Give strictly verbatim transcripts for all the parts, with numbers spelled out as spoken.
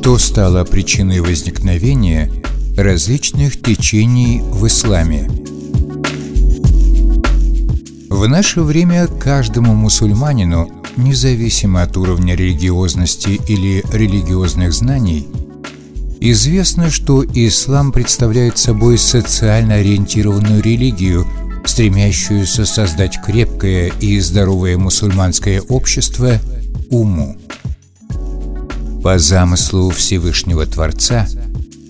что стало причиной возникновения различных течений в исламе. В наше время каждому мусульманину, независимо от уровня религиозности или религиозных знаний, известно, что ислам представляет собой социально ориентированную религию, стремящуюся создать крепкое и здоровое мусульманское общество умму. По замыслу Всевышнего Творца,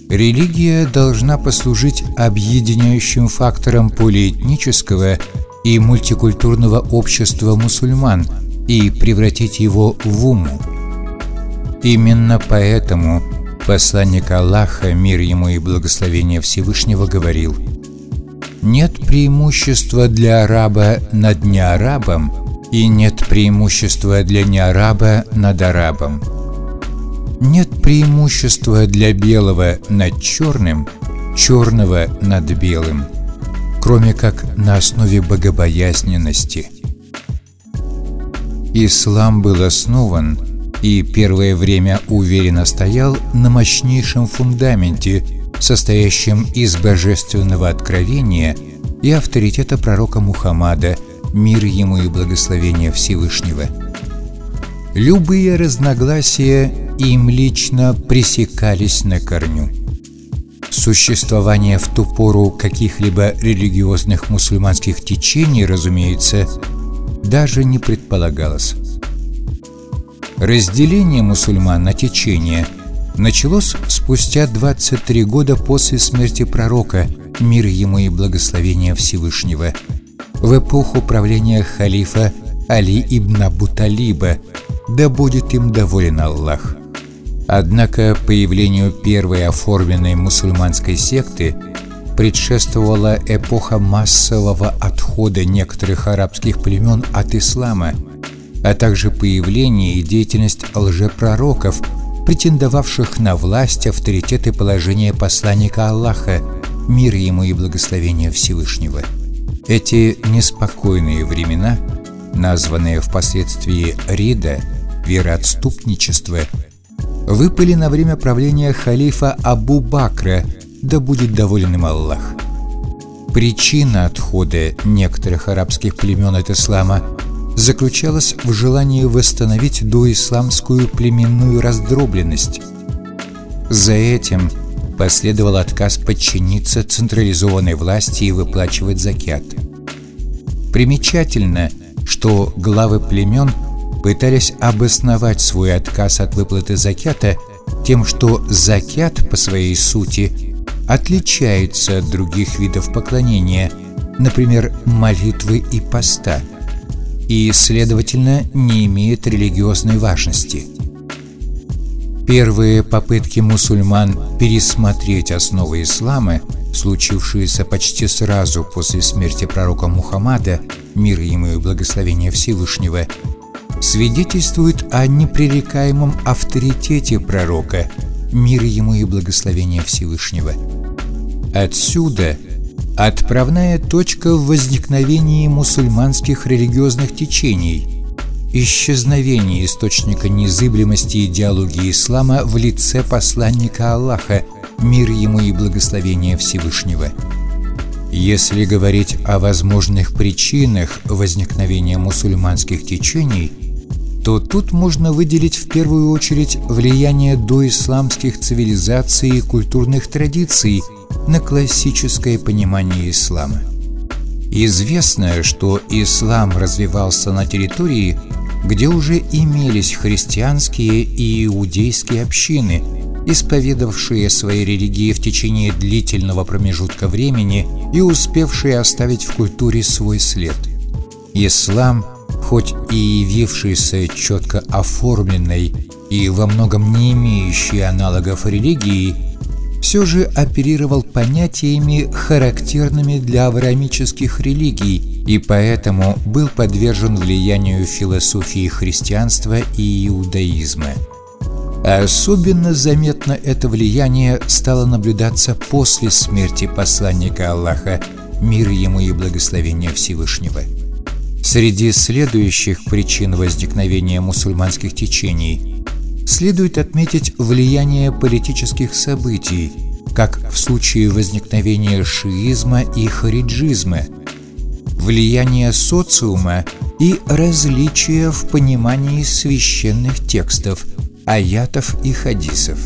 религия должна послужить объединяющим фактором полиэтнического и мультикультурного общества мусульман и превратить его в умму. Именно поэтому посланник Аллаха, мир ему и благословение Всевышнего, говорил: «Нет преимущества для араба над неарабом, и нет преимущества для неараба над арабом. Нет преимущества для белого над черным, черного над белым, кроме как на основе богобоязненности». Ислам был основан и первое время уверенно стоял на мощнейшем фундаменте, состоящем из божественного откровения и авторитета пророка Мухаммада, мир ему и благословение Всевышнего. Любые разногласия им лично пресекались на корню. Существование в ту пору каких-либо религиозных мусульманских течений, разумеется, даже не предполагалось. Разделение мусульман на течения началось спустя двадцать три года после смерти пророка, мир ему и благословение Всевышнего, в эпоху правления халифа Али ибн Абу Талиба, да будет им доволен Аллах. Однако появлению первой оформленной мусульманской секты предшествовала эпоха массового отхода некоторых арабских племен от ислама, а также появление и деятельность лжепророков, претендовавших на власть, авторитет и положение посланника Аллаха, мир ему и благословение Всевышнего. Эти неспокойные времена, названные впоследствии рида, вероотступничество, выпали на время правления халифа Абу Бакра, да будет доволен им Аллах. Причина отхода некоторых арабских племен от ислама заключалась в желании восстановить доисламскую племенную раздробленность. За этим последовал отказ подчиниться централизованной власти и выплачивать закят. Примечательно, что главы племен пытались обосновать свой отказ от выплаты закята тем, что закят по своей сути отличается от других видов поклонения, например, молитвы и поста, и, следовательно, не имеет религиозной важности. Первые попытки мусульман пересмотреть основы ислама, случившиеся почти сразу после смерти пророка Мухаммада, мир ему и благословение Всевышнего, свидетельствует о непререкаемом авторитете пророка, мир ему и благословение Всевышнего. Отсюда отправная точка в возникновении мусульманских религиозных течений, исчезновение источника незыблемости идеологии ислама в лице посланника Аллаха, мир ему и благословение Всевышнего. Если говорить о возможных причинах возникновения мусульманских течений, то тут можно выделить в первую очередь влияние доисламских цивилизаций и культурных традиций на классическое понимание ислама. Известно, что ислам развивался на территории, где уже имелись христианские и иудейские общины, исповедавшие свои религии в течение длительного промежутка времени и успевшие оставить в культуре свой след. Ислам, хоть и явившийся четко оформленной и во многом не имеющей аналогов религии, все же оперировал понятиями, характерными для авраамических религий, и поэтому был подвержен влиянию философии христианства и иудаизма. Особенно заметно это влияние стало наблюдаться после смерти посланника Аллаха, мир ему и благословение Всевышнего. Среди следующих причин возникновения мусульманских течений следует отметить влияние политических событий, как в случае возникновения шиизма и хариджизма, влияние социума и различия в понимании священных текстов, аятов и хадисов.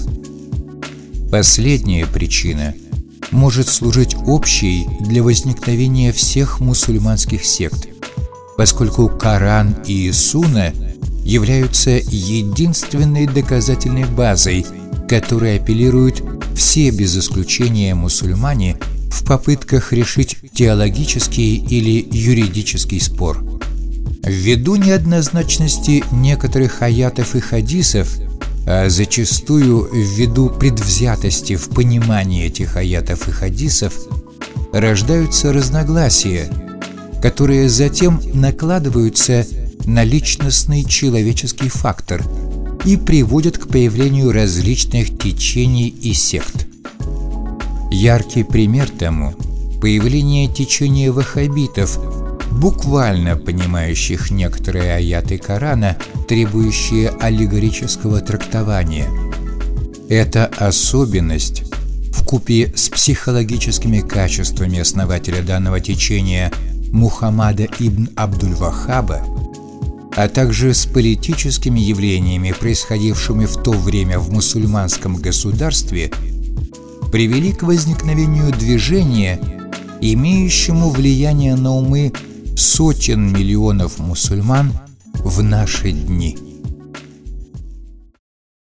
Последняя причина может служить общей для возникновения всех мусульманских сект, поскольку Коран и Сунна являются единственной доказательной базой, которой апеллируют все без исключения мусульмане в попытках решить теологический или юридический спор. Ввиду неоднозначности некоторых аятов и хадисов, а зачастую ввиду предвзятости в понимании этих аятов и хадисов, рождаются разногласия, которые затем накладываются на личностный человеческий фактор и приводят к появлению различных течений и сект. Яркий пример тому – появление течения ваххабитов, буквально понимающих некоторые аяты Корана, требующие аллегорического трактования. Эта особенность, вкупе с психологическими качествами основателя данного течения Мухаммада ибн Абдул-Вахаба, а также с политическими явлениями, происходившими в то время в мусульманском государстве, привели к возникновению движения, имеющему влияние на умы сотен миллионов мусульман в наши дни.